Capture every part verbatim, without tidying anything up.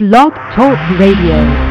Blog Talk Radio.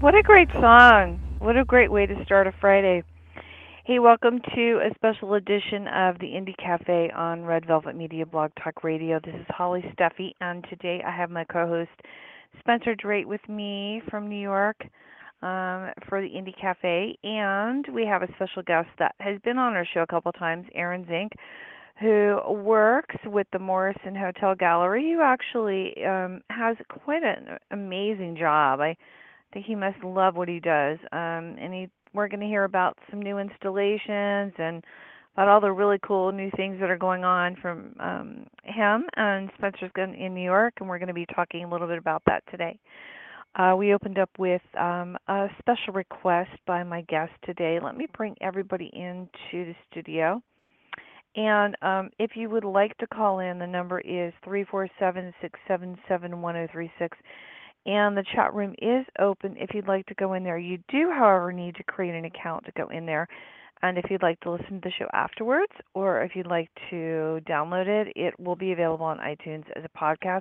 What a great song. What a great way to start a Friday. Hey, welcome to a special edition of the Indie Cafe on Red Velvet Media Blog Talk Radio. This is Holly Steffi, and today I have my co-host Spencer Drake with me from New York um, for the Indie Cafe. And we have a special guest that has been on our show a couple times, Aaron Zink, who works with the Morrison Hotel Gallery, who actually um, has quite an amazing job. I he must love what he does, um, and he, we're going to hear about some new installations and about all the really cool new things that are going on from um, him and Spencer's going in New York, and we're going to be talking a little bit about that today. Uh, we opened up with um, a special request by my guest today. Let me bring everybody into the studio, and um, if you would like to call in, the number is three four seven, six seven seven, one oh three six. And the chat room is open if you'd like to go in there. You do, however, need to create an account to go in there. And if you'd like to listen to the show afterwards, or if you'd like to download it, it will be available on iTunes as a podcast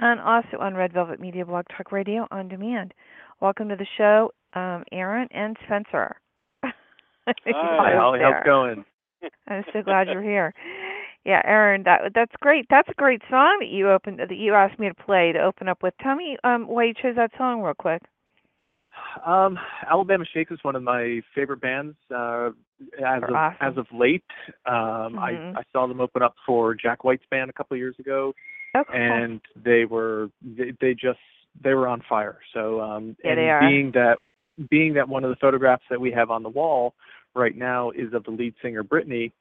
and also on Red Velvet Media Blog Talk Radio on demand. Welcome to the show, um, Aaron and Spencer. Hi, Holly. How's it going? I'm so glad you're here. Yeah, Aaron, that that's great. That's a great song that you opened, that you asked me to play to open up with. Tell me um, why you chose that song, real quick. Um, Alabama Shakes is one of my favorite bands uh, as of, awesome. as of late. Um, mm-hmm. I, I saw them open up for Jack White's band a couple of years ago, oh, cool. and they were they, they just they were on fire. So um, yeah, and they are. being that being that one of the photographs that we have on the wall right now is of the lead singer Brittany.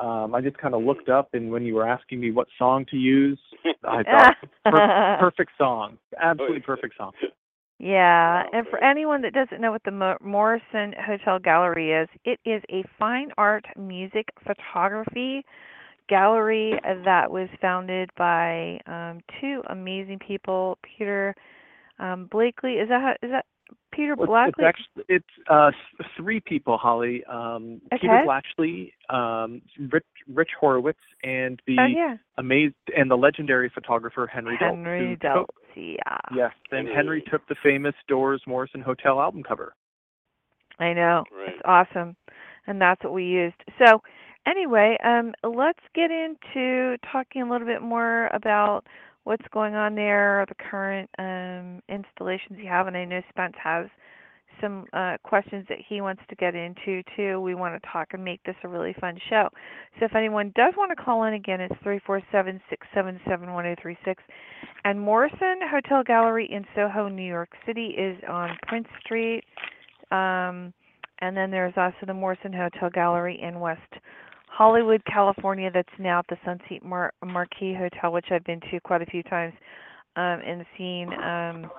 Um, I just kind of looked up, and when you were asking me what song to use, I thought, per- perfect song, absolutely perfect song. Yeah, and for anyone that doesn't know what the Mo- Morrison Hotel Gallery is, it is a fine art music photography gallery that was founded by um, two amazing people, Peter um, Blakely. Is that how, is that Peter well, Blackley? It's, actually, it's uh, three people, Holly. Um, okay. Peter Blackley, um, Rich, Rich Horowitz, and the oh, yeah. amazed and the legendary photographer Henry Delt. Henry Delt, yeah. Yes, and Henry. Henry took the famous Doors Morrison Hotel album cover. I know. It's right. awesome, and that's what we used. So, anyway, um, let's get into talking a little bit more about what's going on there, the current um, installations you have. And I know Spence has some uh, questions that he wants to get into, too. We want to talk and make this a really fun show. So if anyone does want to call in, again, it's three four seven, six seven seven, one zero three six. And Morrison Hotel Gallery in Soho, New York City is on Prince Street. Um, and then there's also the Morrison Hotel Gallery in West Hollywood, California, that's now at the Sunset Mar- Marquis Hotel, which I've been to quite a few times um, and seen um,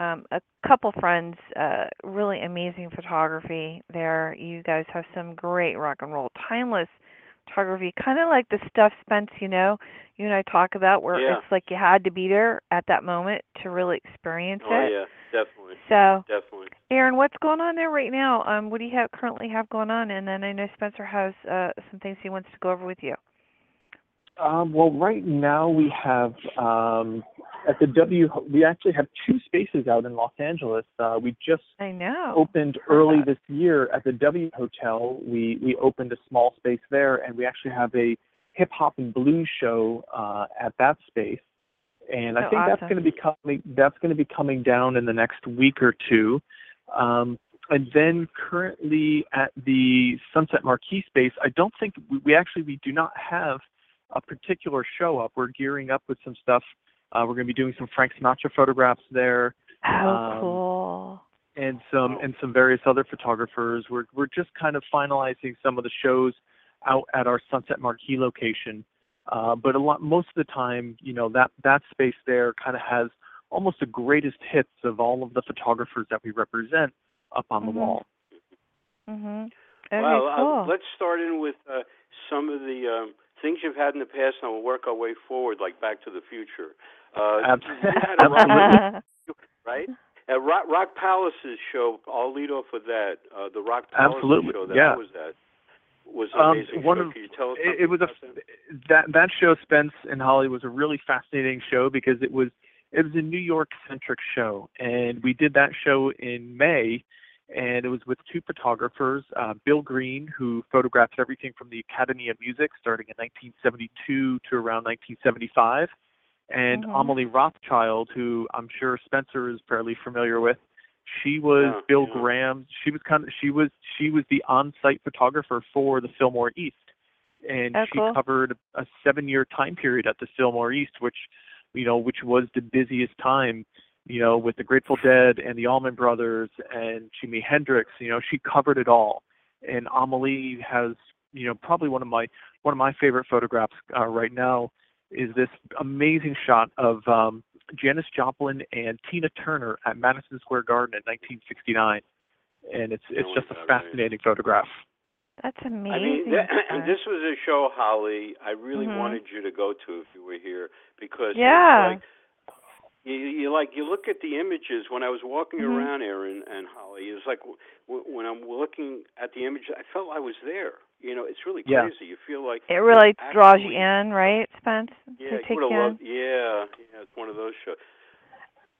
um, a couple friends, uh, really amazing photography there. You guys have some great rock and roll, timeless photography, kind of like the stuff, Spence, you know, you and I talk about where yeah. it's like you had to be there at that moment to really experience oh, it. Oh, yeah, definitely. So, definitely. Aaron, what's going on there right now? Um, what do you have, currently have going on? And then I know Spencer has uh, some things he wants to go over with you. Um, well, right now we have um, at the W, we actually have two spaces out in Los Angeles. Uh, we just I know. opened early this year at the W Hotel. We we opened a small space there, and we actually have a hip hop and blues show uh, at that space. And so I think awesome. that's going to be coming. That's going to be coming down in the next week or two. Um, And then currently at the Sunset Marquis space, I don't think we, we actually we do not have a particular show up. We're gearing up with some stuff. Uh, we're going to be doing some Frank Sinatra photographs there. Oh, um, cool! And some and some various other photographers. We're we're just kind of finalizing some of the shows out at our Sunset Marquis location. Uh, but a lot most of the time, you know, that that space there kind of has almost the greatest hits of all of the photographers that we represent up on the mm-hmm. wall. Mm-hmm. Okay, well, cool. uh, let's start in with uh, some of the um, things you've had in the past, and we'll work our way forward, like Back to the Future. Uh, Absolutely. You rock, right? At rock, rock Palace's show, I'll lead off with that. Uh, the Rock Palace Absolutely. show, that yeah. was that. Was an amazing um, one show. Of, Can you tell us it, it was a, that? That show, Spence and Holly, was a really fascinating show because it was it was a New York-centric show, and we did that show in May. And it was with two photographers, uh, Bill Green, who photographs everything from the Academy of Music starting in nineteen seventy-two to around nineteen seventy-five, and mm-hmm. Amelie Rothschild, who I'm sure Spencer is fairly familiar with. She was yeah, Bill yeah. Graham's. She was kind of, she was she was the on-site photographer for the Fillmore East, and oh, she cool. covered a seven-year time period at the Fillmore East, which you know, which was the busiest time. You know, with the Grateful Dead and the Allman Brothers and Jimi Hendrix, you know, she covered it all. And Amelie has, you know, probably one of my one of my favorite photographs uh, right now is this amazing shot of um, Janis Joplin and Tina Turner at Madison Square Garden in nineteen sixty-nine, and it's it's just a fascinating photograph. That's amazing. I mean, that, this was a show, Holly, I really mm-hmm. wanted you to go to if you were here because yeah. it's like, You, you like you look at the images when I was walking mm-hmm. around, Aaron and Holly. It's like w- when I'm looking at the images, I felt I was there. You know, it's really yeah. crazy. You feel like it really actually, draws you in, right, Spence? Yeah, you you loved, yeah, yeah. It's one of those shows.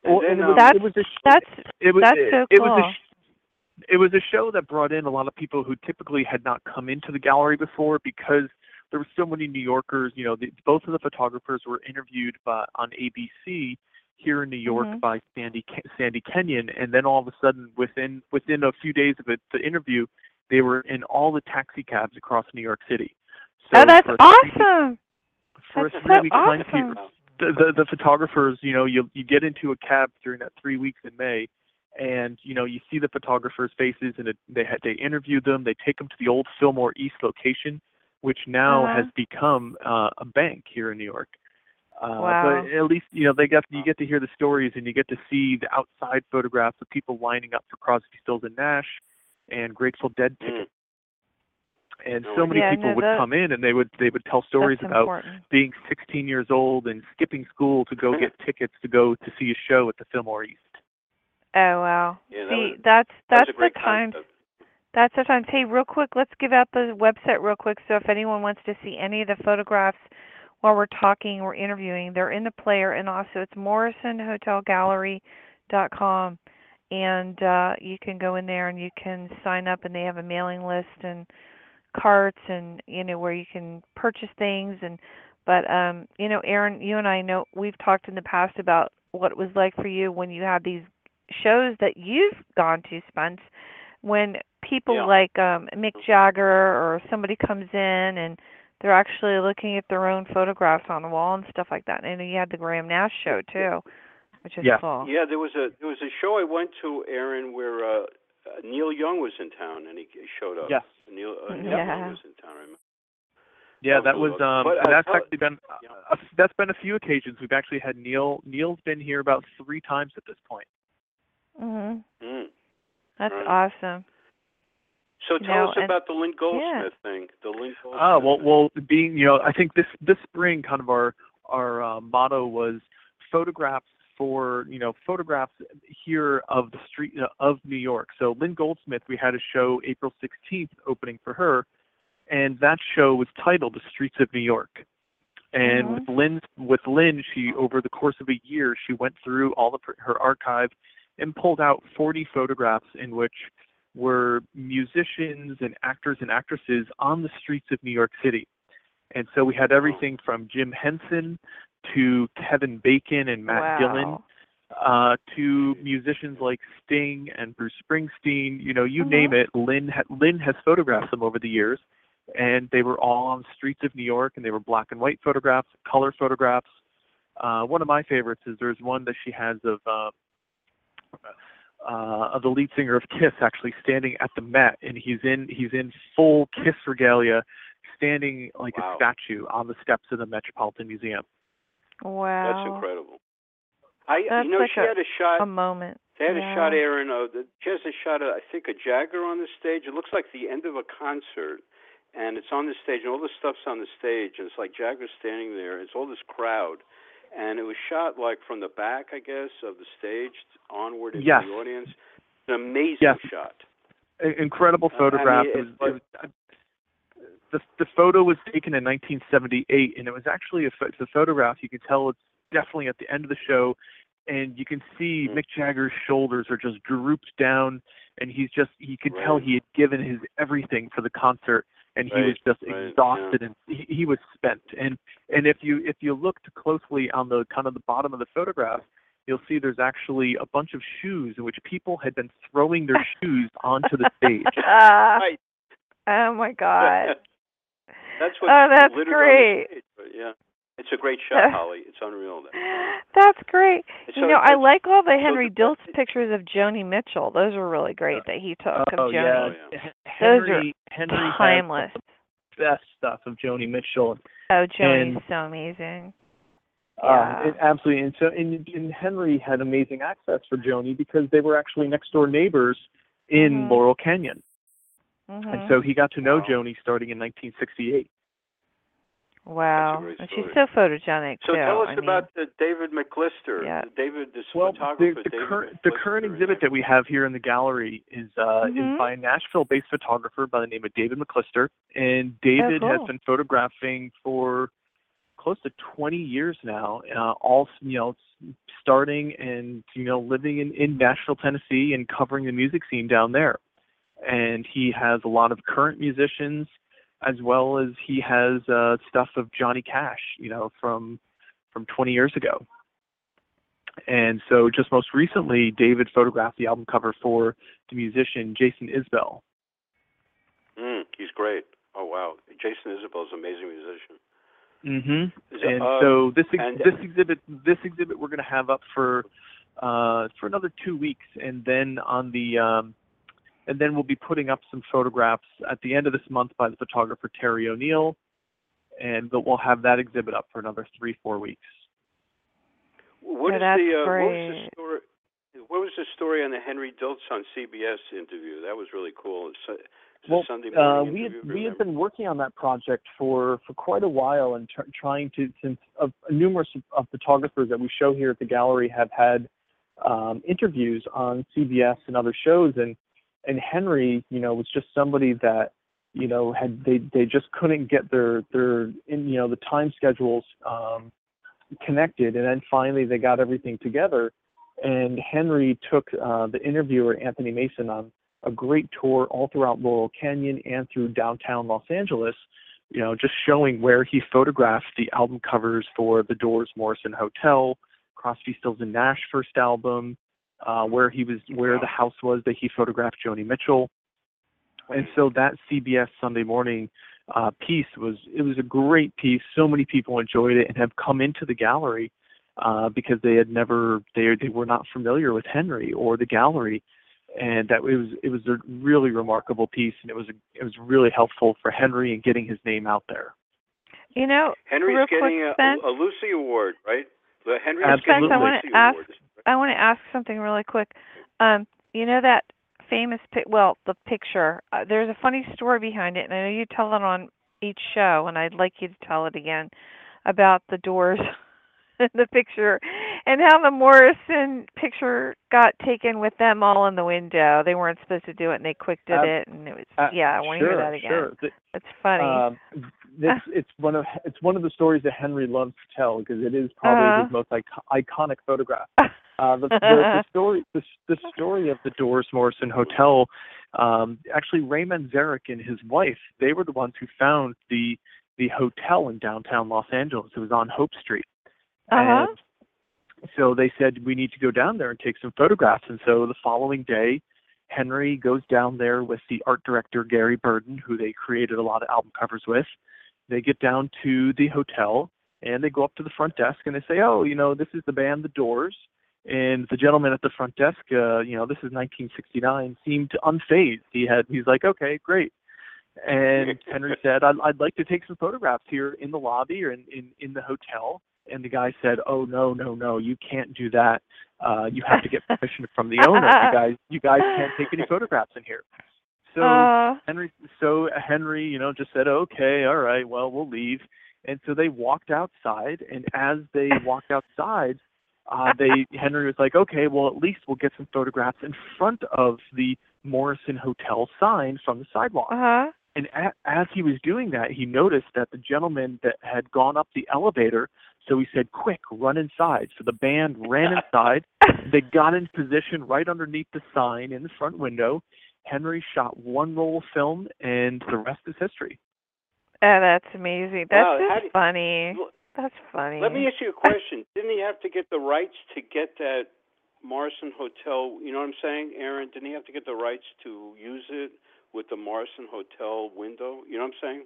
Well, then, um, that's, it was a show, that's it was, that's so it, cool. It was, a, it was a show that brought in a lot of people who typically had not come into the gallery before, because there were so many New Yorkers. You know, the, both of the photographers were interviewed by, on A B C here in New York mm-hmm. by Sandy Sandy Kenyon, and then all of a sudden, within within a few days of it, the interview, they were in all the taxi cabs across New York City. So oh, that's for awesome! Three, for that's a three-week so awesome. time period. The, the the photographers, you know, you you get into a cab during that three weeks in May, and you know you see the photographers' faces, and it, they had they interview them, they take them to the old Fillmore East location, which now uh-huh. has become uh, a bank here in New York. Uh, wow. But at least you know they got you get to hear the stories, and you get to see the outside photographs of people lining up for Crosby, Stills and Nash, and Grateful Dead tickets. And so many yeah, people no, would that, come in, and they would they would tell stories about important. being sixteen years old and skipping school to go get tickets to go to see a show at the Fillmore East. Oh wow! Yeah, that see, was, that's that's that the times. Concept. That's the times. Hey, real quick, let's give out the website real quick. So if anyone wants to see any of the photographs while we're talking or interviewing, they're in the player, and also it's morrison hotel gallery dot com. And uh, you can go in there and you can sign up, and they have a mailing list and carts, and you know where you can purchase things. And but um, you know, Aaron, you and I know we've talked in the past about what it was like for you when you had these shows that you've gone to, Spence, when people yeah. like um, Mick Jagger or somebody comes in and they're actually looking at their own photographs on the wall and stuff like that. And you had the Graham Nash show too, which is yeah. cool. Yeah, there was a there was a show I went to, Aaron, where uh, Neil Young was in town, and he showed up. Yeah. Neil, uh, Neil yeah. Young was in town. I remember. Yeah, that was, um, but that's actually been, yeah. uh, that's been a few occasions. We've actually had Neil, Neil's been here about three times at this point. Mm-hmm. Mm. That's right. Awesome. So tell no, us about the Lynn Goldsmith yeah. thing. The Lynn Goldsmith. Oh, well, well, being, you know, I think this, this spring kind of our, our uh, motto was photographs for, you know, photographs here of the street uh, of New York. So Lynn Goldsmith, we had a show April sixteenth opening for her, and that show was titled The Streets of New York. And mm-hmm. with Lynn, with Lynn, she, over the course of a year, she went through all of her, her archive and pulled out forty photographs in which were musicians and actors and actresses on the streets of New York City. And so we had everything from Jim Henson to Kevin Bacon and Matt wow. Dillon uh, to musicians like Sting and Bruce Springsteen. You know, you mm-hmm. name it, Lynn, ha- Lynn has photographed them over the years. And they were all on the streets of New York, and they were black and white photographs, color photographs. Uh, one of my favorites is there's one that she has of... Uh, Uh, of the lead singer of Kiss actually standing at the Met, and he's in he's in full Kiss regalia, standing like wow. a statue on the steps of the Metropolitan Museum. Wow, that's incredible. I that's you know like she a, had a shot a moment. They had yeah. a shot, Aaron. Uh, the, she has a shot of, I think, a Jagger on the stage. It looks like the end of a concert, and it's on the stage, and all the stuff's on the stage, and it's like Jagger's standing there. It's all this crowd. And it was shot like from the back, I guess, of the stage onward into yes. the audience. An amazing yes. shot. Incredible photograph. I mean, it, it was, it was, the the photo was taken in nineteen seventy-eight, and it was actually a, it's a photograph. You can tell it's definitely at the end of the show, and you can see mm-hmm. Mick Jagger's shoulders are just drooped down, and he's just you could right. tell he had given his everything for the concert. And he right, was just right, exhausted, yeah. and he, he was spent. And and if you if you looked closely on the kind of the bottom of the photograph, you'll see there's actually a bunch of shoes in which people had been throwing their shoes onto the stage. Uh, right. Oh my God! That's what. Oh, that's great. Stage, but yeah, it's a great shot, Holly. It's unreal. That. That's great. So, you know, I like all the Henry so Diltz pictures of Joni Mitchell. Those were really great uh, that he took oh, of Joni. Yeah. Those Henry, are Henry timeless. The best stuff of Joni Mitchell. Oh, Joni's and, so amazing. Uh, yeah. It, absolutely. And so and, and Henry had amazing access for Joni because they were actually next door neighbors in mm-hmm. Laurel Canyon. Mm-hmm. And so he got to know wow. Joni starting in nineteen sixty-eight. Wow, and she's so photogenic. So too. tell us I about mean, the David McClister. Yeah. David, the well, photographer. The, the, David cur- the current exhibit that we have here in the gallery is uh, mm-hmm. is by a Nashville-based photographer by the name of David McClister, and David oh, cool. has been photographing for close to twenty years now. Uh, all you know, starting and you know living in, in Nashville, Tennessee, and covering the music scene down there. And he has a lot of current musicians, as well as he has uh, stuff of Johnny Cash, you know, from from twenty years ago. And so just most recently, David photographed the album cover for the musician Jason Isbell. Mm, he's great. Oh, wow. Jason Isbell's an amazing musician. Mm-hmm. And uh, so this ex- and, this exhibit this exhibit we're going to have up for uh, for another two weeks. And then on the... Um, And then we'll be putting up some photographs at the end of this month by the photographer Terry O'Neill, and we'll have that exhibit up for another three, four weeks. What yeah, is that's the, uh, great. What was the story? What was the story on the Henry Diltz on C B S interview? That was really cool. It's a, it's well, a Sunday morning uh, we had, we had been working on that project for, for quite a while, and t- trying to since uh, numerous uh, photographers that we show here at the gallery have had um, interviews on C B S and other shows, and. And Henry, you know, was just somebody that, you know, had they, they just couldn't get their their in, you know the time schedules um, connected, and then finally they got everything together. And Henry took uh, the interviewer Anthony Mason on a great tour all throughout Laurel Canyon and through downtown Los Angeles, you know, just showing where he photographed the album covers for The Doors, Morrison Hotel, Crosby, Stills and Nash first album. Uh, where he was, where wow. the house was that he photographed Joni Mitchell, and so that C B S Sunday morning uh, piece was it was a great piece. So many people enjoyed it and have come into the gallery uh, because they had never they they were not familiar with Henry or the gallery, and that it was it was a really remarkable piece, and it was a, it was really helpful for Henry in getting his name out there. You know, Henry's getting a, a Lucy Award, right? Henry's Absolutely. getting a Lucy Award. I want to ask something really quick. Um, you know that famous, pi- well, the picture, uh, there's a funny story behind it, and I know you tell it on each show, and I'd like you to tell it again, about the Doors in the picture, and how the Morrison picture got taken with them all in the window. They weren't supposed to do it, and they quick did uh, it, and it was, uh, yeah, I want sure, to hear that again. Sure. The, it's funny. Um, this, it's one of it's one of the stories that Henry loves to tell, because it is probably uh, his most icon- iconic photograph. Uh, the, the, the story, the, the story of the Doors Morrison Hotel. Um, actually, Ray Manzarek and his wife, they were the ones who found the the hotel in downtown Los Angeles. It was on Hope Street, uh-huh. and so they said we need to go down there and take some photographs. And so the following day, Henry goes down there with the art director Gary Burden, who they created a lot of album covers with. They get down to the hotel and they go up to the front desk and they say, "Oh, you know, this is the band, the Doors." And the gentleman at the front desk, uh, you know, this is nineteen sixty-nine, seemed unfazed. He had, he's like, okay, great. And Henry said, I'd, I'd like to take some photographs here in the lobby or in, in, in the hotel. And the guy said, oh, no, no, no, you can't do that. Uh, you have to get permission from the owner. You guys, you guys can't take any photographs in here. So uh... Henry, so Henry, you know, just said, okay, all right, well, we'll leave. And so they walked outside. And as they walked outside, Uh, they Henry was like, okay, well, at least we'll get some photographs in front of the Morrison Hotel sign from the sidewalk. Uh-huh. And a- as he was doing that, he noticed that the gentleman that had gone up the elevator, so he said, quick, run inside. So the band ran inside. They got in position right underneath the sign in the front window. Henry shot one roll of film, and the rest is history. Oh, that's amazing. That's wow, just you- funny. Well, that's funny. Let me ask you a question. Didn't he have to get the rights to get that Morrison Hotel? You know what I'm saying, Aaron? Didn't he have to get the rights to use it with the Morrison Hotel window? You know what I'm saying?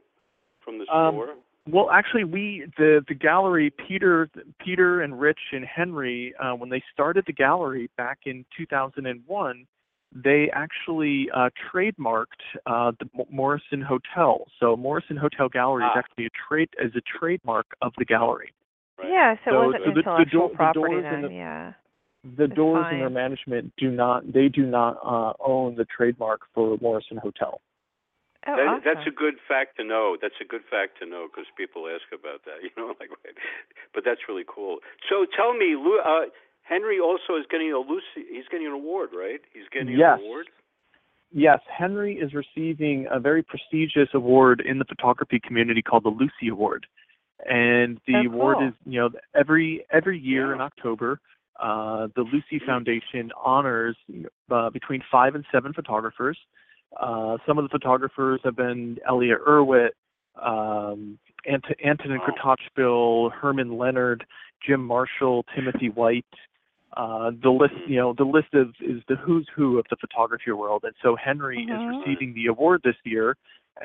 From the store? Um, well, actually, we the, the gallery, Peter Peter and Rich and Henry, uh, when they started the gallery back in two thousand one, they actually uh, trademarked uh, the Morrison Hotel. So Morrison Hotel Gallery ah. is actually a trade as a trademark of the gallery. Right. Yeah, so, so it wasn't so intellectual the, the door, property the then, the, yeah. The it's Doors fine. and their management do not, they do not uh, own the trademark for Morrison Hotel. Oh, that, awesome. That's a good fact to know. That's a good fact to know because people ask about that, you know. Like, but that's really cool. So tell me, uh, Henry also is getting a Lucy. He's getting an award, right? He's getting yes. an award. Yes, Henry is receiving a very prestigious award in the photography community called the Lucy Award, and the oh, cool. award is, you know, every every year yeah. in October. Uh, the Lucy Foundation honors uh, between five and seven photographers. Uh, some of the photographers have been Elliot Erwitt, um, Ant- Antonin Kratochvil, Herman Leonard, Jim Marshall, Timothy White. Uh, the list, you know, the list of, is the who's who of the photography world. And so Henry mm-hmm. is receiving the award this year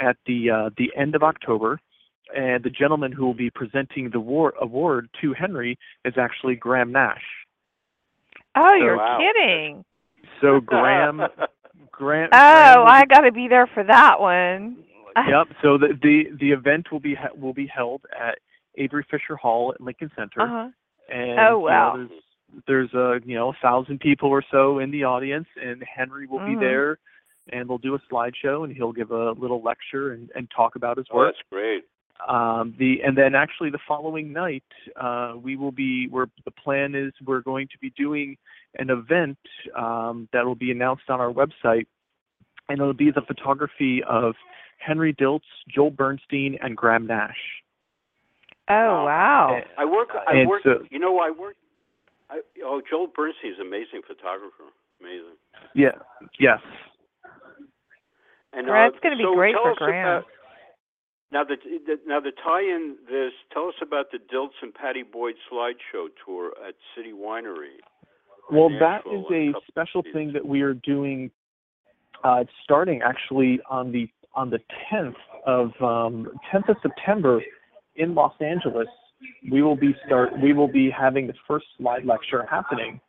at the uh, the end of October. And the gentleman who will be presenting the war- award to Henry is actually Graham Nash. Oh, so, you're wow. kidding. So Graham... Grant, oh, Graham, I got to be there for that one. Yep. So the the, the event will be will be held at Avery Fisher Hall at Lincoln Center. Uh-huh. And, oh wow! You know, there's there's a you know a thousand people or so in the audience, and Henry will mm-hmm. be there, and they'll do a slideshow, and he'll give a little lecture and, and talk about his work. Oh, that's great. Um, the and then actually the following night uh, we will be where the plan is we're going to be doing an event um, that will be announced on our website, and it'll be the photography of Henry Diltz, Joel Bernstein, and Graham Nash. Oh wow! And, I work. I work. So, you know, I work. I, oh, Joel Bernstein is an amazing photographer. Amazing. Yeah. Yes. And that's uh, going to be so great for Graham. About, Now the, the now the tie-in this. Tell us about the Diltz and Patty Boyd slideshow tour at City Winery. Well, that is a special thing that we are doing. Uh, it's starting actually on the on the tenth of um, tenth of September in Los Angeles. We will be start. We will be having the first slide lecture happening,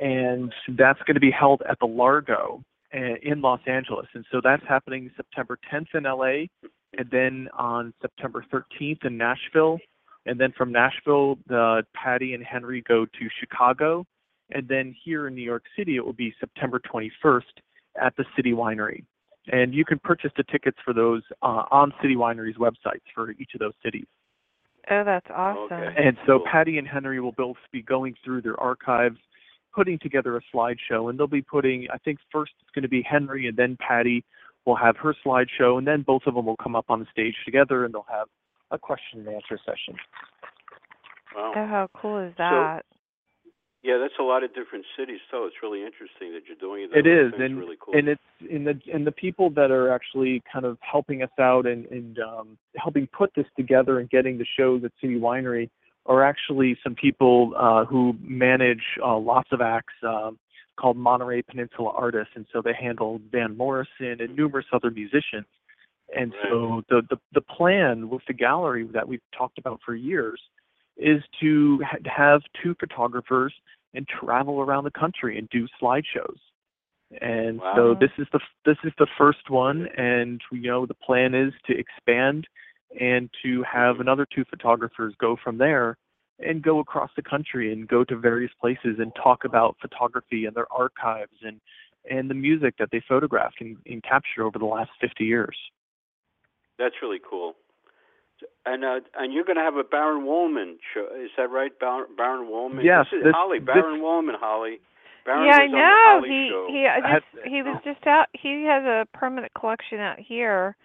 and that's going to be held at the Largo in Los Angeles. And so that's happening September tenth in L A, and then on September thirteenth in Nashville. And then from Nashville, uh, Patty and Henry go to Chicago. And then here in New York City, it will be September twenty-first at the City Winery. And you can purchase the tickets for those uh, on City Winery's websites for each of those cities. Oh, that's awesome. Okay. And so cool. Patty and Henry will both be going through their archives, putting together a slideshow, and they'll be putting, I think first it's going to be Henry, and then Patty will have her slideshow, and then both of them will come up on the stage together, and they'll have a question and answer session. Wow. Oh, how cool is that? So, yeah, that's a lot of different cities, so it's really interesting that you're doing it. It is, and, really cool. and it's in the and the people that are actually kind of helping us out and, and um, helping put this together and getting the shows at City Winery are actually some people uh, who manage uh, lots of acts uh, called Monterey Peninsula Artists, and so they handle Van Morrison and numerous other musicians. And right. so the, the the plan with the gallery that we've talked about for years is to ha- have two photographers and travel around the country and do slideshows. And wow. so this is the this is the first one, and you know the plan is to expand and to have another two photographers go from there and go across the country and go to various places and talk about photography and their archives and, and the music that they photographed and, and captured over the last fifty years. That's really cool. And uh, and you're going to have a Baron Wollman show. Is that right, Baron, Baron Wollman? Yes. This is this, Holly, Baron this, Wollman, Holly. Baron yeah, I know. He he, I just, I, he was just out. He has a permanent collection out here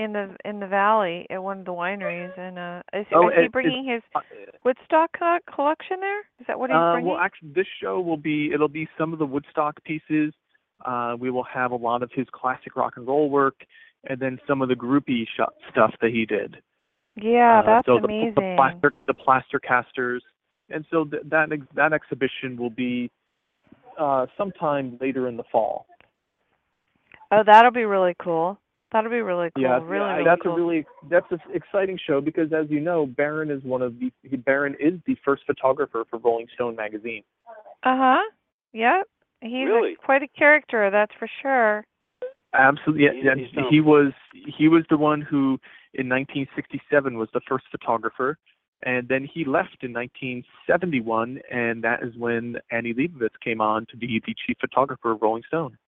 in the in the valley at one of the wineries, and uh, is, oh, is he bringing his Woodstock collection there? Is that what he's uh, bringing? Well, actually, this show will be it'll be some of the Woodstock pieces. Uh, we will have a lot of his classic rock and roll work, and then some of the groupie shot stuff that he did. Yeah, uh, that's so the, amazing. The plaster, the plaster casters, and so th- that ex- that exhibition will be uh, sometime later in the fall. Oh, that'll be really cool. That'll be really cool. Yeah, really, yeah really that's cool. a really that's an exciting show because, as you know, Baron is one of the Baron is the first photographer for Rolling Stone magazine. Uh huh. Yep. He's really? a, quite a character, that's for sure. Absolutely. Yeah, he, he was he was the one who in nineteen sixty-seven was the first photographer, and then he left in nineteen seventy-one, and that is when Annie Leibovitz came on to be the chief photographer of Rolling Stone.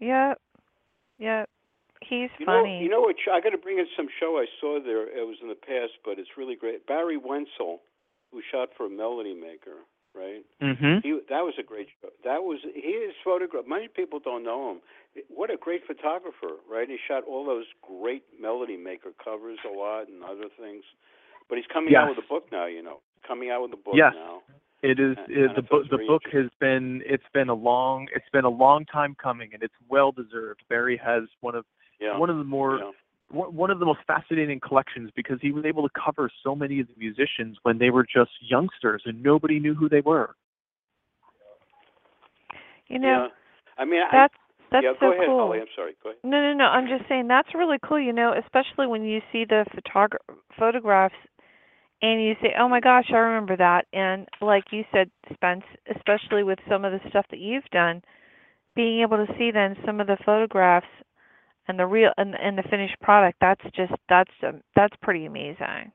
Yep. Yep. He's you funny. Know, you know what? I got to bring in some show I saw there. It was in the past, but it's really great. Barry Wenzel, who shot for Melody Maker, right? Mm-hmm. He, that was a great show. That was his photograph. Many people don't know him. What a great photographer, right? He shot all those great Melody Maker covers a lot and other things. But he's coming yes. out with a book now, you know. Coming out with a book yes. now. It is and, it, and the book. The book has been. It's been a long. It's been a long time coming, and it's well deserved. Barry has one of yeah. one of the more yeah. one of the most fascinating collections because he was able to cover so many of the musicians when they were just youngsters and nobody knew who they were. You know, yeah. I mean, that's I, that's yeah, so go ahead, cool. Holly, I'm sorry. Go ahead. No, no, no. I'm just saying that's really cool. You know, especially when you see the photog- photographs. And you say, oh, my gosh, I remember that. And like you said, Spence, especially with some of the stuff that you've done, being able to see then some of the photographs and the real and, and the finished product, that's just that's um, that's pretty amazing,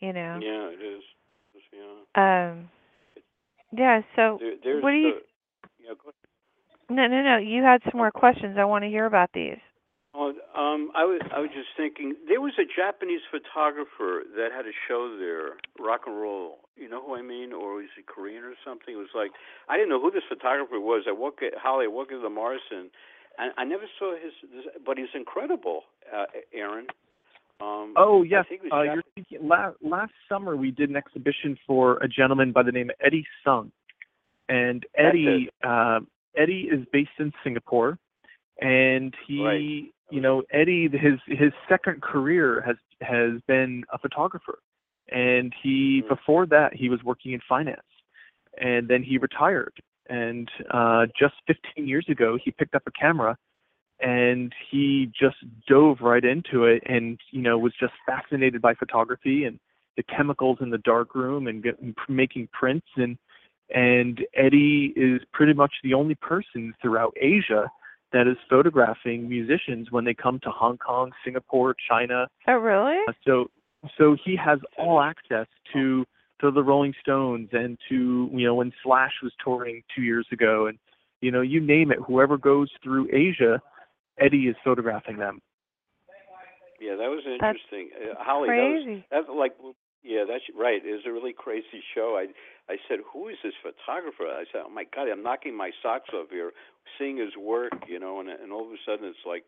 you know. Yeah, it is. Yeah. Um. Yeah. So there, what do you? The, yeah, go ahead. No, no, no. You had some more questions. I want to hear about these. Oh, um, I was I was just thinking there was a Japanese photographer that had a show there, rock and roll. You know who I mean, or was he Korean or something? It was like I didn't know who this photographer was. I walked at Holly, I walked into the Morrison, and I never saw his. This, but he's incredible, uh, Aaron. Um, oh yes, uh, you're thinking, la- last summer we did an exhibition for a gentleman by the name of Eddie Sung, and Eddie uh, Eddie is based in Singapore, and he. Right. You know, Eddie, his his second career has has been a photographer, and he mm-hmm. before that he was working in finance, and then he retired. And uh, just fifteen years ago, he picked up a camera, and he just dove right into it, and you know was just fascinated by photography and the chemicals in the darkroom and, get, and making prints. And and Eddie is pretty much the only person throughout Asia that is photographing musicians when they come to Hong Kong, Singapore, China. Oh, really? Uh, so, so he has all access to to the Rolling Stones and to you know when Slash was touring two years ago, and you know you name it. Whoever goes through Asia, Eddie is photographing them. Yeah, that was interesting, uh, Holly. Crazy. That was, that's like. Yeah, that's right. It was a really crazy show. I I said, who is this photographer? I said, oh, my God, I'm knocking my socks off here, seeing his work, you know, and and all of a sudden it's like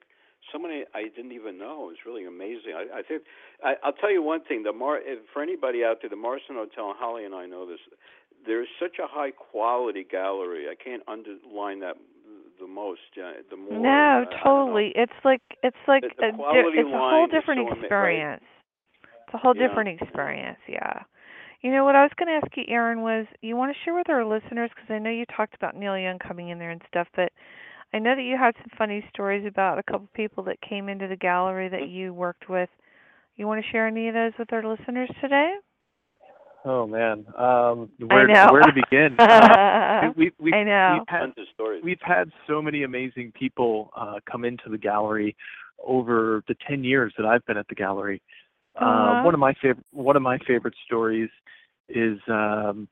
somebody I didn't even know. It's really amazing. I, I think I, I'll tell you one thing. The Mar for anybody out there, the Morrison Hotel, and Holly and I know this. There's such a high quality gallery. I can't underline that the most. Uh, the more. No, uh, totally. It's like it's like the, the a, it's a whole different so experience. Right? It's a whole yeah. different experience, yeah. You know, what I was going to ask you, Aaron, was you want to share with our listeners, because I know you talked about Neil Young coming in there and stuff, but I know that you had some funny stories about a couple people that came into the gallery that you worked with. You want to share any of those with our listeners today? Oh, man. Um, where, I know. Where to begin? uh, we, we, I know. We've had, we've had so many amazing people uh, come into the gallery over the ten years that I've been at the gallery. Uh, uh-huh. One of my favorite one of my favorite stories is um,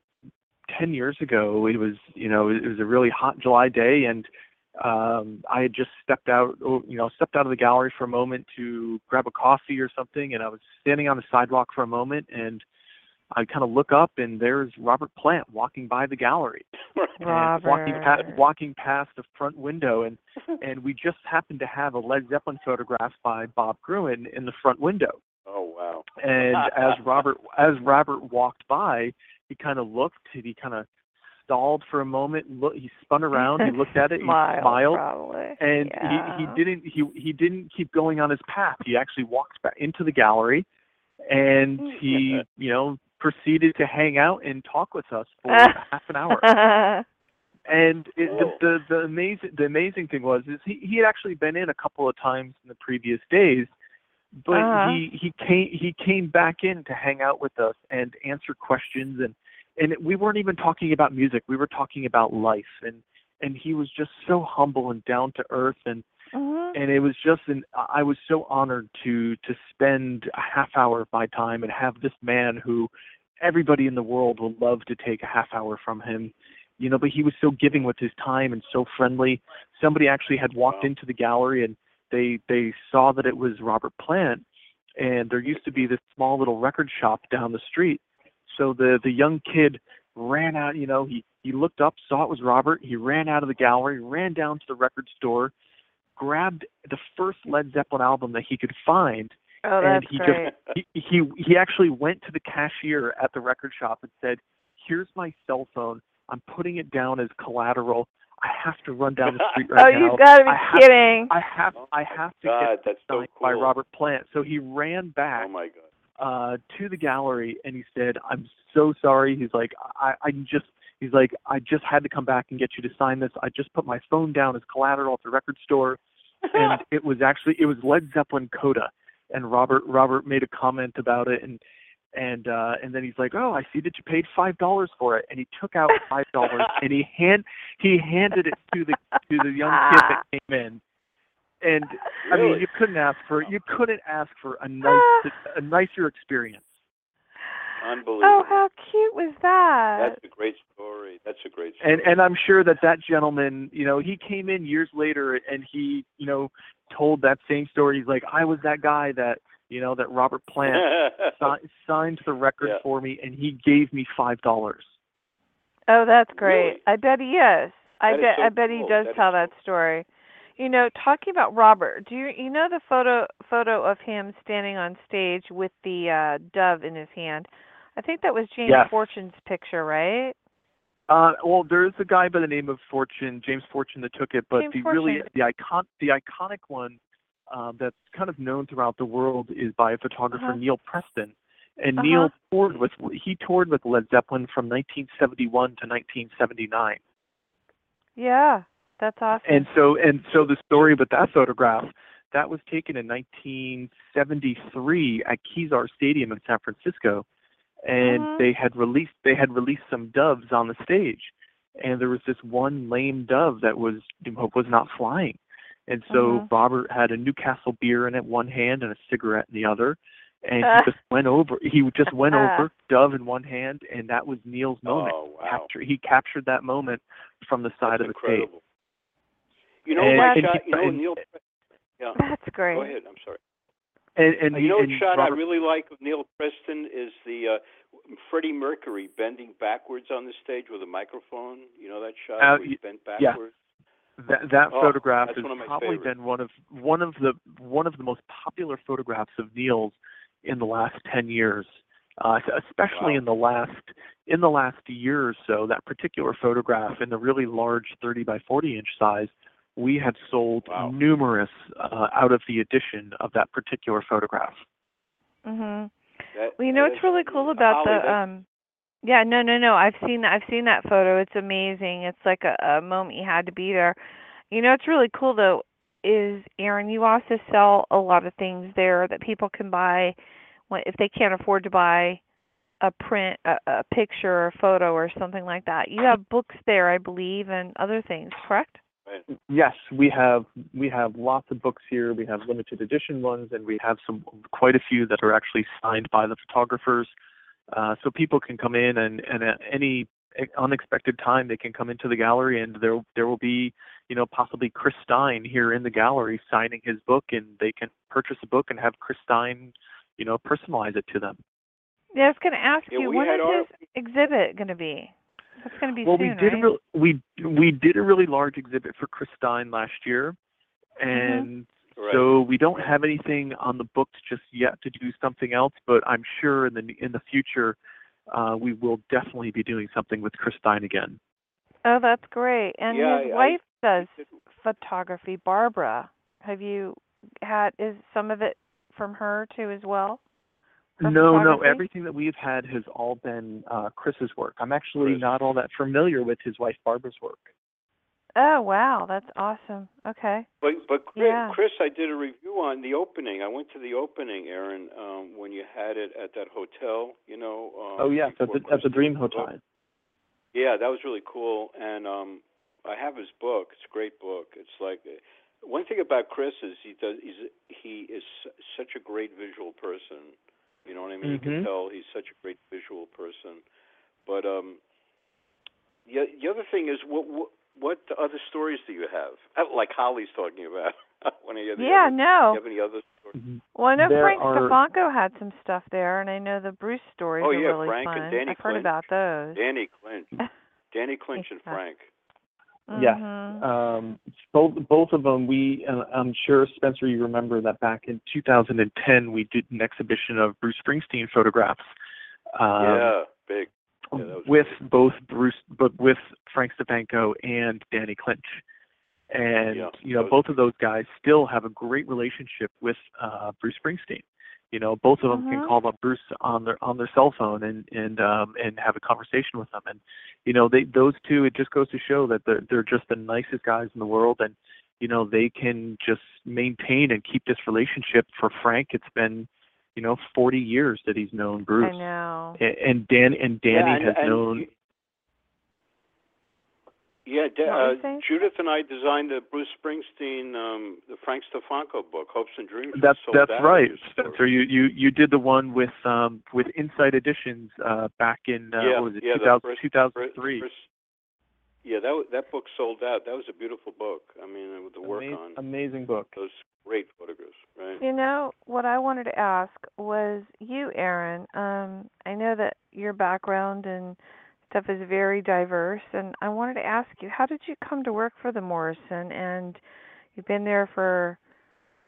ten years ago. It was you know it was a really hot July day, and um, I had just stepped out you know stepped out of the gallery for a moment to grab a coffee or something, and I was standing on the sidewalk for a moment, and I kind of look up, and there's Robert Plant walking by the gallery, walking past walking past the front window, and and we just happened to have a Led Zeppelin photograph by Bob Gruen in the front window. Oh wow! And as Robert as Robert walked by, he kind of looked. He kind of stalled for a moment. Look, he spun around. He looked at it. Smiled, he smiled, probably. and yeah. he, he didn't he he didn't keep going on his path. He actually walked back into the gallery, and he you know proceeded to hang out and talk with us for half an hour. And it, oh. the, the the amazing the amazing thing was is he he had actually been in a couple of times in the previous days. But uh-huh. he, he came he came back in to hang out with us and answer questions, and and we weren't even talking about music, we were talking about life, and and he was just so humble and down to earth, and uh-huh. and it was just an I was so honored to to spend a half hour of my time and have this man who everybody in the world would love to take a half hour from him, you know, but he was so giving with his time and so friendly. Somebody actually had walked wow. into the gallery and they they saw that it was Robert Plant, and there used to be this small little record shop down the street. So the the young kid ran out, you know, he, he looked up, saw it was Robert. He ran out of the gallery, ran down to the record store, grabbed the first Led Zeppelin album that he could find. Oh, that's and he great. Just he, he he actually went to the cashier at the record shop and said, "Here's my cell phone. I'm putting it down as collateral. I have to run down the street right oh, now. Oh, you've got to be I kidding. Have, I have oh I have to God, get that's signed so cool. by Robert Plant." So he ran back oh my God. Uh, to the gallery, and he said, "I'm so sorry." He's like, I, I just he's like, "I just had to come back and get you to sign this. I just put my phone down as collateral at the record store." And it was actually it was Led Zeppelin Coda. And Robert Robert made a comment about it, and and uh, and then he's like, "Oh, I see that you paid five dollars for it." And he took out five dollars and he hand he handed it to the to the young kid that came in. And I mean, you couldn't ask for you couldn't ask for a nice a nicer experience. Unbelievable! Oh, how cute was that? That's a great story. That's a great story. And and I'm sure that that gentleman, you know, he came in years later and he, you know, told that same story. He's like, "I was that guy that, you know, that Robert Plant si- signed the record yeah. for me, and he gave me five dollars." Oh, that's great! Really? I bet he is. I that bet is so I bet cool. he does that tell that cool. story. You know, talking about Robert, do you you know the photo photo of him standing on stage with the uh, dove in his hand? I think that was James yes. Fortune's picture, right? Uh, well, there's a guy by the name of Fortune, James Fortune, that took it, but James the Fortune. really the icon, the iconic one uh, that's kind of known throughout the world is by a photographer uh-huh. Neil Preston, and uh-huh. Neil toured with he toured with Led Zeppelin from nineteen seventy-one to nineteen seventy-nine. Yeah, that's awesome. And so and so the story about that photograph. That was taken in nineteen seventy-three at Kezar Stadium in San Francisco. And mm-hmm. they had released they had released some doves on the stage, and there was this one lame dove that was was not flying, and so mm-hmm. Robert had a Newcastle beer in it one hand and a cigarette in the other, and he just went over he just went over dove in one hand, and that was Neil's moment. Oh, wow. Capture, he captured that moment from the side that's of the incredible. Stage. You know, and, my and shot, he, you know and, Neil. Yeah. That's great. Go ahead. I'm sorry. And, and, you know what shot Robert, I really like of Neil Preston is the uh, Freddie Mercury bending backwards on the stage with a microphone. You know that shot uh, where he bent backwards? Yeah. That, that oh, photograph has probably favorites. been one of one of the one of the most popular photographs of Neil's in the last ten years, uh, especially wow. in the last in the last year or so. That particular photograph in the really large thirty by forty inch size. We had sold wow. numerous uh, out of the edition of that particular photograph. Mhm. Well, you know what's really cool about the um, yeah, no, no, no. I've seen I've seen that photo. It's amazing. It's like a, a moment you had to be there. You know what's really cool though is, Aaron, you also sell a lot of things there that people can buy when, if they can't afford to buy a print, a, a picture, a photo, or something like that. You have books there, I believe, and other things. Correct? Yes, we have we have lots of books here. We have limited edition ones, and we have some quite a few that are actually signed by the photographers. Uh, so people can come in, and, and at any unexpected time, they can come into the gallery, and there there will be, you know, possibly Chris Stein here in the gallery signing his book, and they can purchase a book and have Chris Stein, you know, personalize it to them. Yeah, I was going to ask yeah, you, what is our... this exhibit going to be? That's going to be well, soon, we did right? a re- we we did a really large exhibit for Chris Stein last year, and mm-hmm. so we don't have anything on the books just yet to do something else. But I'm sure in the in the future, uh, we will definitely be doing something with Chris Stein again. Oh, that's great! And yeah, his I, wife I, does I, photography. Barbara, have you had is some of it from her too as well? No, no. Everything that we've had has all been uh, Chris's work. I'm actually Chris. not all that familiar with his wife Barbara's work. Oh, wow. That's awesome. Okay. But, but Chris, yeah. Chris, I did a review on the opening. I went to the opening, Aaron, um, when you had it at that hotel, you know. Um, oh, yeah. So that's the Dream Hotel. Book. Yeah, that was really cool. And um, I have his book. It's a great book. It's like... One thing about Chris is he does. He's, he is such a great visual person. You know what I mean? Mm-hmm. You can tell he's such a great visual person. But um, the, the other thing is, what, what what other stories do you have? Like Holly's talking about. One of the yeah, other, no. Do you have any other stories? One of there Frank are... Stefanko had some stuff there, and I know the Bruce stories oh, yeah, are really Frank fun. And Danny I've Clinch. Heard about those. Danny Clinch. Danny Clinch and Frank. Mm-hmm. Yes. Um, both, both of them, we, uh, I'm sure, Spencer, you remember that back in two thousand ten, we did an exhibition of Bruce Springsteen photographs. Um, yeah, big. Yeah, with big. both Bruce, but with Frank Stefanko and Danny Clinch. And, yeah, you know, both of those guys still have a great relationship with uh, Bruce Springsteen. You know, both of them mm-hmm. can call up Bruce on their on their cell phone and and um, and have a conversation with them. And, you know, they those two, it just goes to show that they're, they're just the nicest guys in the world. And, you know, they can just maintain and keep this relationship. For Frank, it's been, you know, forty years that he's known Bruce. I know. And, and, Dan, and Danny yeah, and, has and known... You- Yeah, uh, Judith and I designed the Bruce Springsteen, um, the Frank Stefanko book, Hopes and Dreams. That's that's right, Spencer. You, you you did the one with um, with Insight Editions uh, back in uh, yeah, what was it, yeah, two thousand, first, two thousand three. First, yeah, that that book sold out. That was a beautiful book. I mean, with the work amazing, on amazing book, those great photographs. Right. You know what I wanted to ask was you, Aaron. Um, I know that your background and stuff is very diverse, and I wanted to ask you, how did you come to work for the Morrison? And you've been there for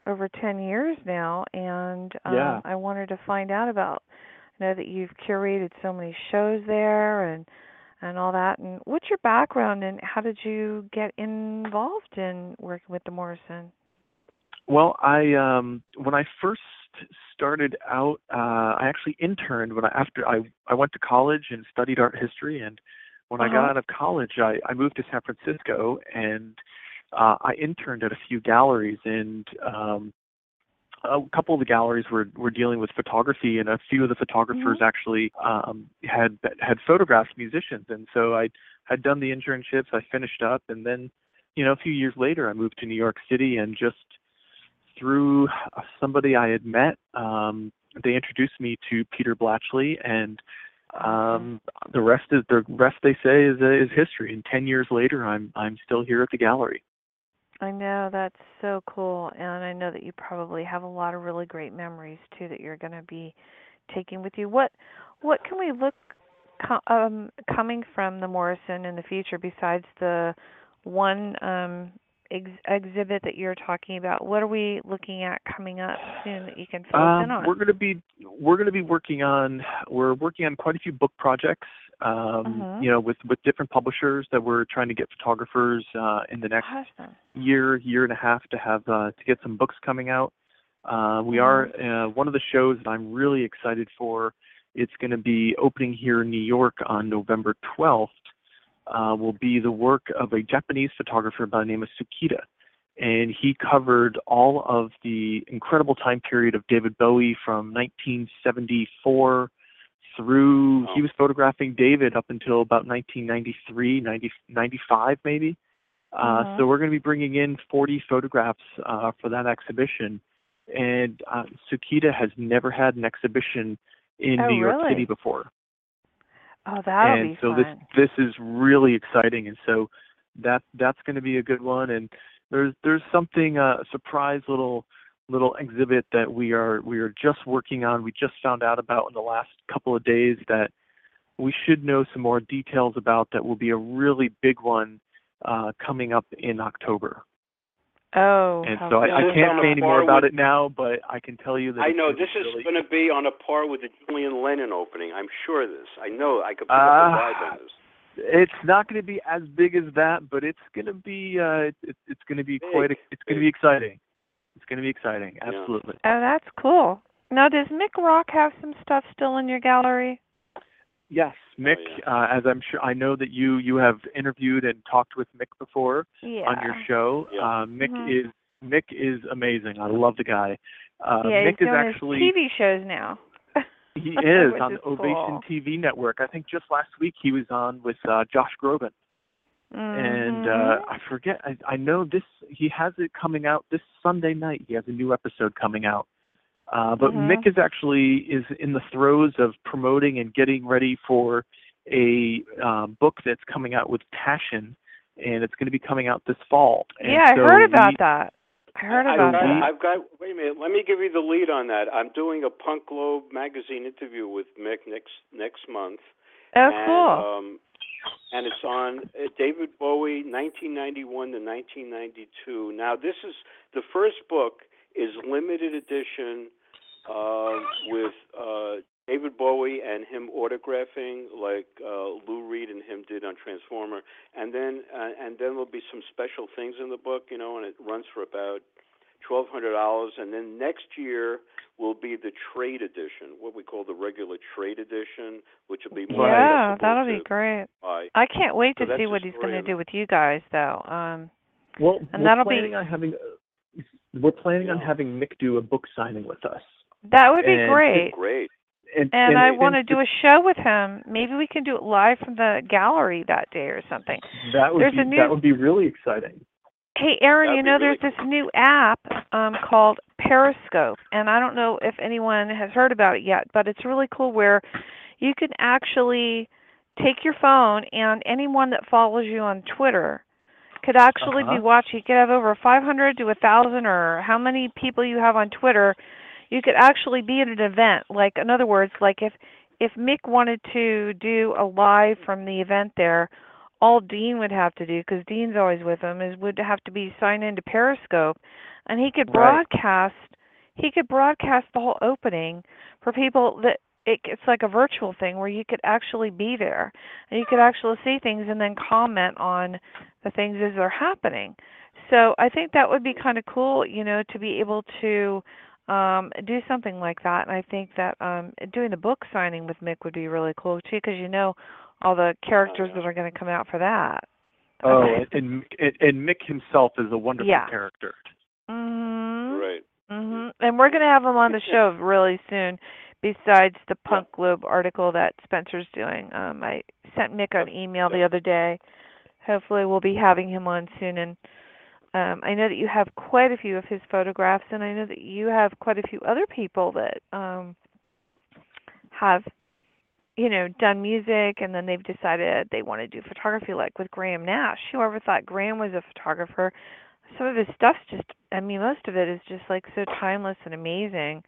over ten years now, and um, yeah. I wanted to find out about, I know that you've curated so many shows there and and all that, and what's your background, and how did you get involved in working with the Morrison? Well, I um, when I first started out, uh, I actually interned when I after I, I went to college and studied art history. And when uh-huh. I got out of college, I, I moved to San Francisco, and uh, I interned at a few galleries. And um, a couple of the galleries were, were dealing with photography, and a few of the photographers mm-hmm. actually um, had had photographed musicians. And so I had done the internships. I finished up, and then you know a few years later, I moved to New York City, and just through somebody I had met, um, they introduced me to Peter Blatchley, and um, the rest is the rest. They say is is history. And ten years later, I'm I'm still here at the gallery. I know, that's so cool, and I know that you probably have a lot of really great memories too that you're going to be taking with you. What what can we look um, coming from the Morrison in the future besides the one? Um, Ex- exhibit that you're talking about? What are we looking at coming up soon that you can fill um, us in on? We're going to be we're going to be working on we're working on quite a few book projects. Um, uh-huh. You know, with, with different publishers that we're trying to get photographers uh, in the next awesome. year year and a half to have uh, to get some books coming out. Uh, we uh-huh. are uh, one of the shows that I'm really excited for. It's going to be opening here in New York on November twelfth. Uh, will be the work of a Japanese photographer by the name of Tsukida. And he covered all of the incredible time period of David Bowie from nineteen seventy-four through, oh. he was photographing David up until about nineteen ninety-three, ninety, ninety-five maybe. Uh, mm-hmm. So we're going to be bringing in forty photographs uh, for that exhibition. And uh, Tsukida has never had an exhibition in oh, New York really? City before. Oh, that'll and be so fun. this this is really exciting, and so that that's going to be a good one. And there's there's something a uh, surprise little little exhibit that we are we are just working on. We just found out about in the last couple of days that we should know some more details about. That will be a really big one uh, coming up in October. Oh, and so I, I can't say any more about with, it now, but I can tell you that I know this really is going to be on a par with the Julian Lennon opening. I'm sure of this. I know I could put uh, up a vibe on this. It's not going to be as big as that, but it's going to be uh, it, it's going to be big, quite. A, it's going to be exciting. It's going to be exciting. Absolutely. Yeah. Oh, that's cool. Now, does Mick Rock have some stuff still in your gallery? Yes, Mick, oh, yeah. uh, as I'm sure, I know that you, you have interviewed and talked with Mick before yeah. on your show. Yeah. Uh, Mick mm-hmm. is Mick is amazing. I love the guy. Uh, yeah, Mick he's is doing actually his T V shows now. He is on the Ovation cool. T V network. I think just last week he was on with uh, Josh Groban, mm-hmm. and uh, I forget. I, I know this. He has it coming out this Sunday night. He has a new episode coming out. Uh, but mm-hmm. Mick is actually is in the throes of promoting and getting ready for a uh, book that's coming out with Passion, and it's going to be coming out this fall. And yeah, so I heard about we, that. I heard about I've got, that. I've got, wait a minute, let me give you the lead on that. I'm doing a Punk Globe magazine interview with Mick next next month. Oh, and, cool. Um, and it's on uh, David Bowie, nineteen ninety-one to nineteen ninety-two. Now, this is, the first book is limited edition uh, with uh, David Bowie and him autographing, like uh, Lou Reed and him did on Transformer, and then uh, and then there'll be some special things in the book, you know, and it runs for about twelve hundred dollars. And then next year will be the trade edition, what we call the regular trade edition, which will be more. Yeah, that'll be great. Buy. I can't wait to so see what he's going to do with you guys, though. Um, well, and we're that'll planning be. On having, uh, we're planning yeah. on having Mick do a book signing with us. That would be and great. Great. And, and, and I and want to do a show with him. Maybe we can do it live from the gallery that day or something. That would, be, new, that would be really exciting. Hey, Aaron, That'd you know really there's cool. this new app um, called Periscope, and I don't know if anyone has heard about it yet, but it's really cool where you can actually take your phone, and anyone that follows you on Twitter could actually uh-huh. be watching. You could have over five hundred to one thousand or how many people you have on Twitter. You could actually be at an event, like, in other words, like if, if Mick wanted to do a live from the event there, all Dean would have to do, because Dean's always with him, is would have to be signed into Periscope, and he could broadcast, right. he could broadcast the whole opening for people that, it, it's like a virtual thing where you could actually be there, and you could actually see things and then comment on the things as they're happening. So I think that would be kind of cool, you know, to be able to Um, do something like that, and I think that um, doing the book signing with Mick would be really cool too, because you know all the characters oh, yeah. that are going to come out for that. Oh, okay. and, and and Mick himself is a wonderful yeah. character. Mm-hmm. Right. Mm-hmm. And we're going to have him on the show really soon. Besides the Punk Globe article that Spencer's doing, um, I sent Mick an email the other day. Hopefully, we'll be having him on soon. And Um, I know that you have quite a few of his photographs, and I know that you have quite a few other people that um, have, you know, done music, and then they've decided they want to do photography, like with Graham Nash. Whoever thought Graham was a photographer, some of his stuff's just, I mean, most of it is just, like, so timeless and amazing.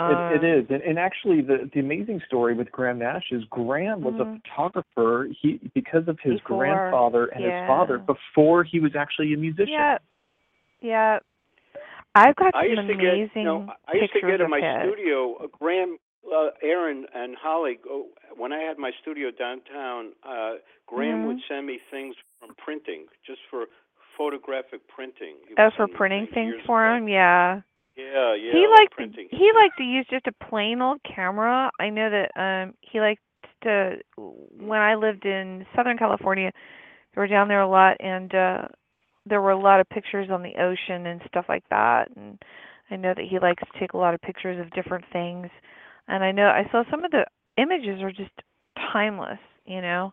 Um, it, it is, and, and actually the, the amazing story with Graham Nash is Graham was mm-hmm. a photographer he because of his before, grandfather and yeah. his father before he was actually a musician. Yeah, yeah. I've got I some used amazing to get, you know, I used to get in my it. studio, uh, Graham, uh, Aaron, and Holly, oh, when I had my studio downtown, uh, Graham mm-hmm. would send me things from printing, just for photographic printing. He oh, for printing things, things for him, yeah. Yeah, yeah. He liked printing. he liked to use just a plain old camera. I know that um he liked to when I lived in Southern California, we were down there a lot, and uh there were a lot of pictures on the ocean and stuff like that, and I know that he likes to take a lot of pictures of different things, and I know I saw some of the images are just timeless, you know,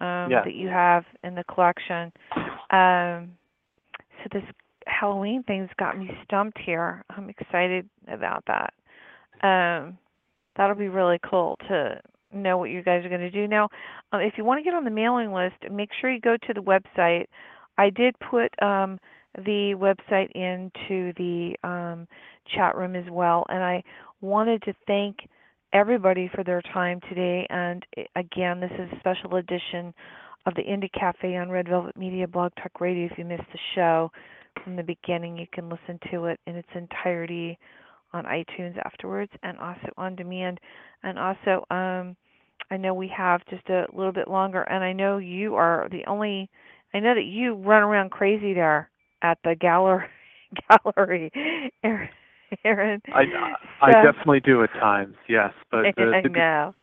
um yeah. that you have in the collection. Um so this Halloween thing's got me stumped here. I'm excited about that. Um, that'll be really cool to know what you guys are going to do. Now, um, if you want to get on the mailing list, make sure you go to the website. I did put um, the website into the um, chat room as well, and I wanted to thank everybody for their time today. And again, this is a special edition of the Indie Cafe on Red Velvet Media Blog Talk Radio. If you missed the show from the beginning, you can listen to it in its entirety on iTunes afterwards, and also on demand. And also, um, I know we have just a little bit longer, and I know you are the only, I know that you run around crazy there at the gallery, gallery, Aaron. I, I so, definitely do at times, yes. But uh, I know.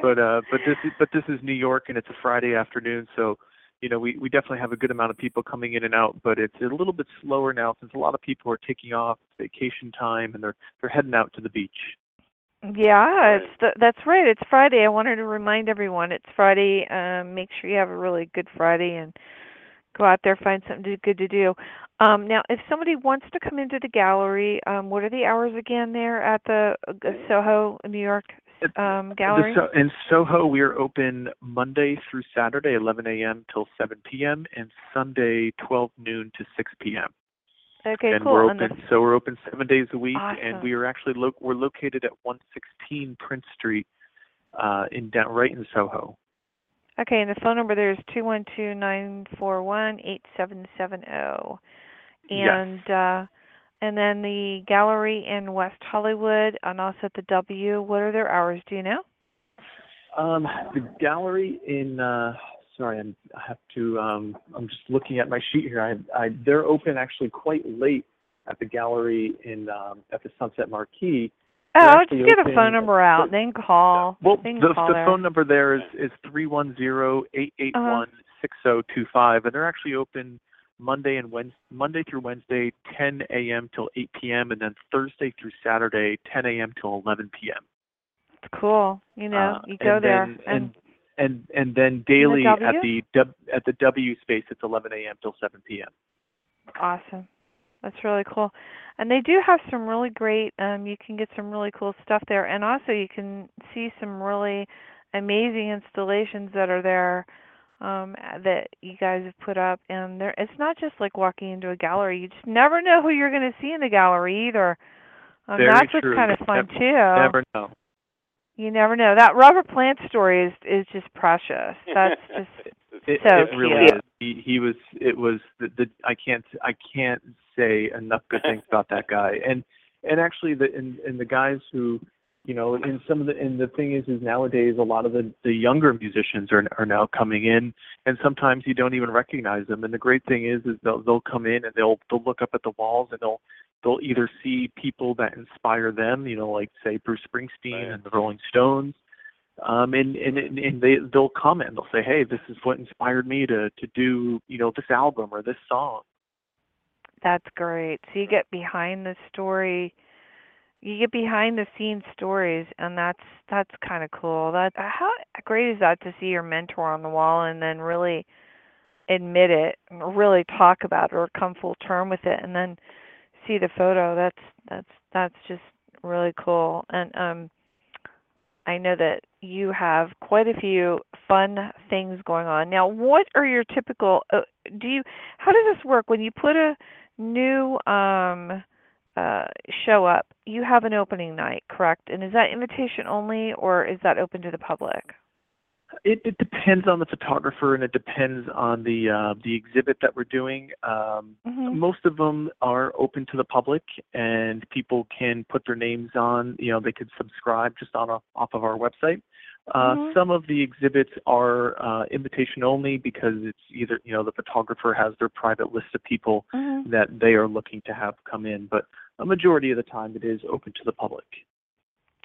But, uh, but, this is, but this is New York, and it's a Friday afternoon, so you know, we, we definitely have a good amount of people coming in and out, but it's a little bit slower now since a lot of people are taking off vacation time and they're they're heading out to the beach. Yeah, it's the, that's right. It's Friday. I wanted to remind everyone it's Friday. Um, make sure you have a really good Friday and go out there, find something good to do. Um, now, if somebody wants to come into the gallery, um, what are the hours again there at the uh, Soho, New York Um, gallery? In Soho, we are open Monday through Saturday, eleven a.m. till seven p.m., and Sunday, twelve noon to six p.m. Okay, and cool. We're open, and then, so we're open seven days a week, awesome. And we are actually lo- we're located at one sixteen Prince Street, uh, in down right in Soho. Okay, and the phone number there is two one two nine four one eight seven seven zero, and yes. uh, and then the gallery in West Hollywood, and also at the W. What are their hours? Do you know? Um, the gallery in. Uh, Sorry, I'm, I have to. Um, I'm just looking at my sheet here. I, I, they're open actually quite late at the gallery in um, at the Sunset Marquee. Oh, I'll just get a phone number out, then call. Well, then the, call the phone number there is is three one zero eight eight one six zero two five, and they're actually open Monday and Wednesday, Monday through Wednesday, ten a.m. till eight p.m., and then Thursday through Saturday, ten a.m. till eleven p.m. That's cool. You know, you uh, go and there then, and. and And and then daily the at the at the W space, it's eleven a.m. till seven p.m. Awesome, that's really cool. And they do have some really great. Um, you can get some really cool stuff there, and also you can see some really amazing installations that are there um, that you guys have put up. And there, it's not just like walking into a gallery. You just never know who you're going to see in the gallery either. Um, Very that's true. What's kind of fun never, too. Never know. You never know. That rubber plant story is, is just precious. That's just it, so it really cute. Is. He, he was. It was. The, the I can't. I can't say enough good things about that guy. And and actually, the and, and the guys who, you know, and some of the and the thing is, is nowadays a lot of the, the younger musicians are are now coming in, and sometimes you don't even recognize them. And the great thing is, is they'll they'll come in and they'll they'll look up at the walls and they'll. They'll either see people that inspire them, you know, like say Bruce Springsteen right. and the Rolling Stones, um, and and and they they'll comment. They'll say, "Hey, this is what inspired me to to do, you know, this album or this song." That's great. So you get behind the story, you get behind the scenes stories, and that's that's kind of cool. That how great is that to see your mentor on the wall and then really admit it, and really talk about it, or come full term with it, and then. See the photo. That's that's that's just really cool. And um, I know that you have quite a few fun things going on now. What are your typical? Uh, do you? How does this work? When you put a new um, uh, show up, you have an opening night, correct? And is that invitation only, or is that open to the public? It, it depends on the photographer, and it depends on the uh, the exhibit that we're doing. Um, mm-hmm. Most of them are open to the public, and people can put their names on. You know, they could subscribe just on a, off of our website. Uh, mm-hmm. Some of the exhibits are uh, invitation only because it's either you know the photographer has their private list of people mm-hmm. that they are looking to have come in, but a majority of the time it is open to the public.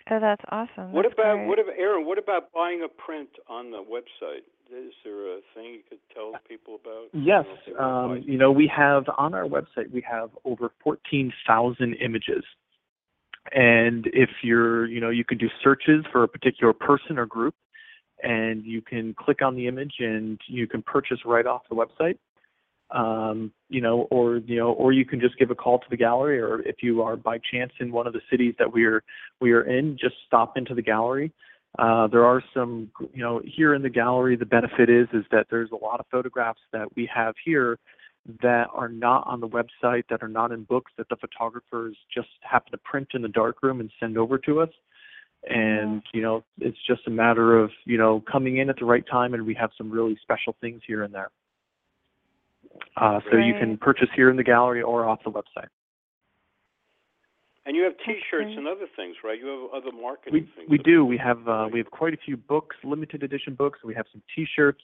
Oh, that's awesome. That's what about great. What about Aaron? What about buying a print on the website? Is there a thing you could tell people about? Yes, um, you know we have on our website we have over fourteen thousand images, and if you're you know you can do searches for a particular person or group, and you can click on the image and you can purchase right off the website. Um, you know, or you know, or you can just give a call to the gallery, or if you are by chance in one of the cities that we are we are in, just stop into the gallery. Uh, there are some, you know, here in the gallery. The benefit is is that there's a lot of photographs that we have here that are not on the website, that are not in books, that the photographers just happen to print in the darkroom and send over to us. And you know, it's just a matter of you know coming in at the right time, and we have some really special things here and there. Uh, so right. you can purchase here in the gallery or off the website. And you have T-shirts okay. and other things, right? You have other marketing we, things. We do. We have uh, we have quite a few books, limited edition books. We have some T-shirts,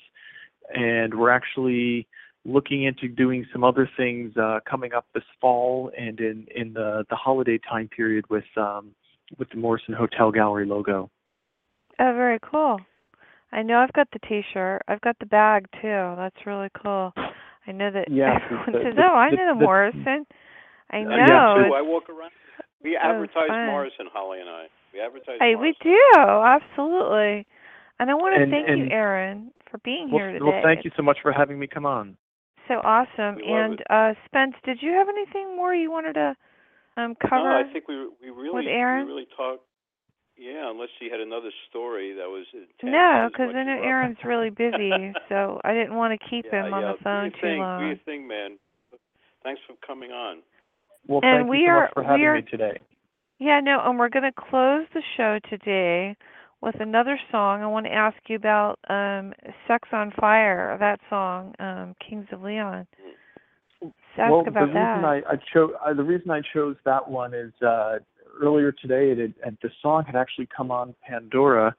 and we're actually looking into doing some other things uh, coming up this fall and in, in the, the holiday time period with um, with the Morrison Hotel Gallery logo. Oh, very cool. I know I've got the T-shirt. I've got the bag, too. That's really cool. I know that yeah, everyone the, says, oh, the, I know the, the Morrison. I know. Yeah, I walk around. We advertise fun. Morrison, Holly and I. We advertise hey, Morrison. We do, absolutely. And I want to and, thank and you, Aaron, for being well, here today. Well, thank you so much for having me come on. So awesome. And uh, Spence, did you have anything more you wanted to um, cover no, I think we, we really, with Aaron? We really talked. Yeah, unless she had another story that was intense. No, because I know Aaron's really busy, so I didn't want to keep yeah, him on yeah. the phone too thing, long. Do your thing, man. Thanks for coming on. Well, and thank we you so are, much for having are, me today. Yeah, no, and we're going to close the show today with another song. I want to ask you about um, Sex on Fire, that song, um, Kings of Leon. Let's ask well, about the that. I, I cho- I, the reason I chose that one is uh, earlier today, it, it, the song had actually come on Pandora,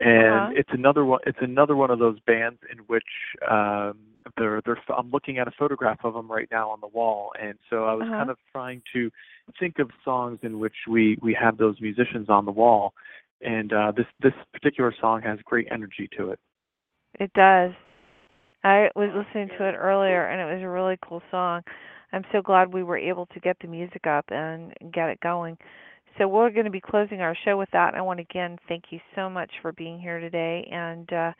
and uh-huh. it's another one. It's another one of those bands in which um, they're, they're, I'm looking at a photograph of them right now on the wall, and so I was uh-huh. kind of trying to think of songs in which we, we have those musicians on the wall. And uh, this this particular song has great energy to it. It does. I was listening to it earlier, and it was a really cool song. I'm so glad we were able to get the music up and get it going. So we're going to be closing our show with that. I want to, again, thank you so much for being here today. And uh,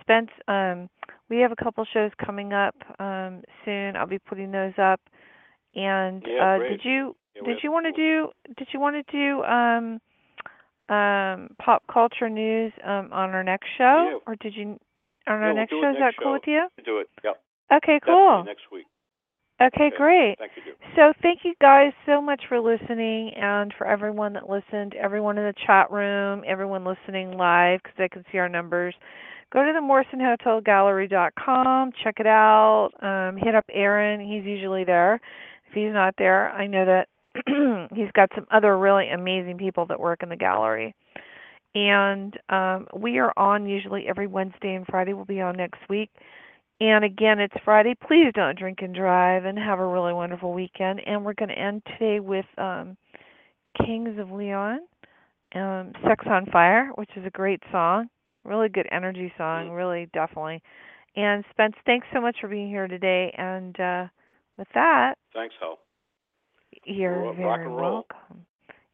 Spence, um, we have a couple shows coming up um, soon. I'll be putting those up. And yeah, uh, did you yeah, did you want to do did you want to do um, Um, pop culture news um, on our next show, yeah. or did you? On our yeah, next we'll show, next is that show. Cool with you? We'll do it. Yep. Okay, cool. Definitely next week. Okay, okay, great. Thank you. So, thank you guys so much for listening, and for everyone that listened, everyone in the chat room, everyone listening live because I can see our numbers. Go to the Morrison Hotel Gallery dot com. Check it out. Um, hit up Aaron. He's usually there. If he's not there, I know that. He's got some other really amazing people that work in the gallery. And um, we are on usually every Wednesday and Friday. We'll be on next week. And again, it's Friday. Please don't drink and drive, and have a really wonderful weekend. And we're going to end today with um, Kings of Leon, um, Sex on Fire, which is a great song. Really good energy song, really, definitely. And Spence, thanks so much for being here today. And uh, with that. Thanks, Hal. You're very welcome.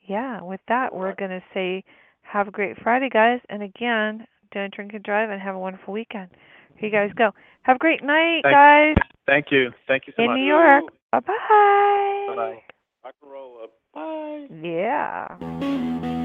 Yeah, with that, we're going to say have a great Friday, guys. And again, don't drink and drive, and have a wonderful weekend. Here you guys go. Have a great night, guys. Thank you. Thank you so much. In New York. Bye-bye. Bye-bye. Rock and roll up. Bye. Yeah.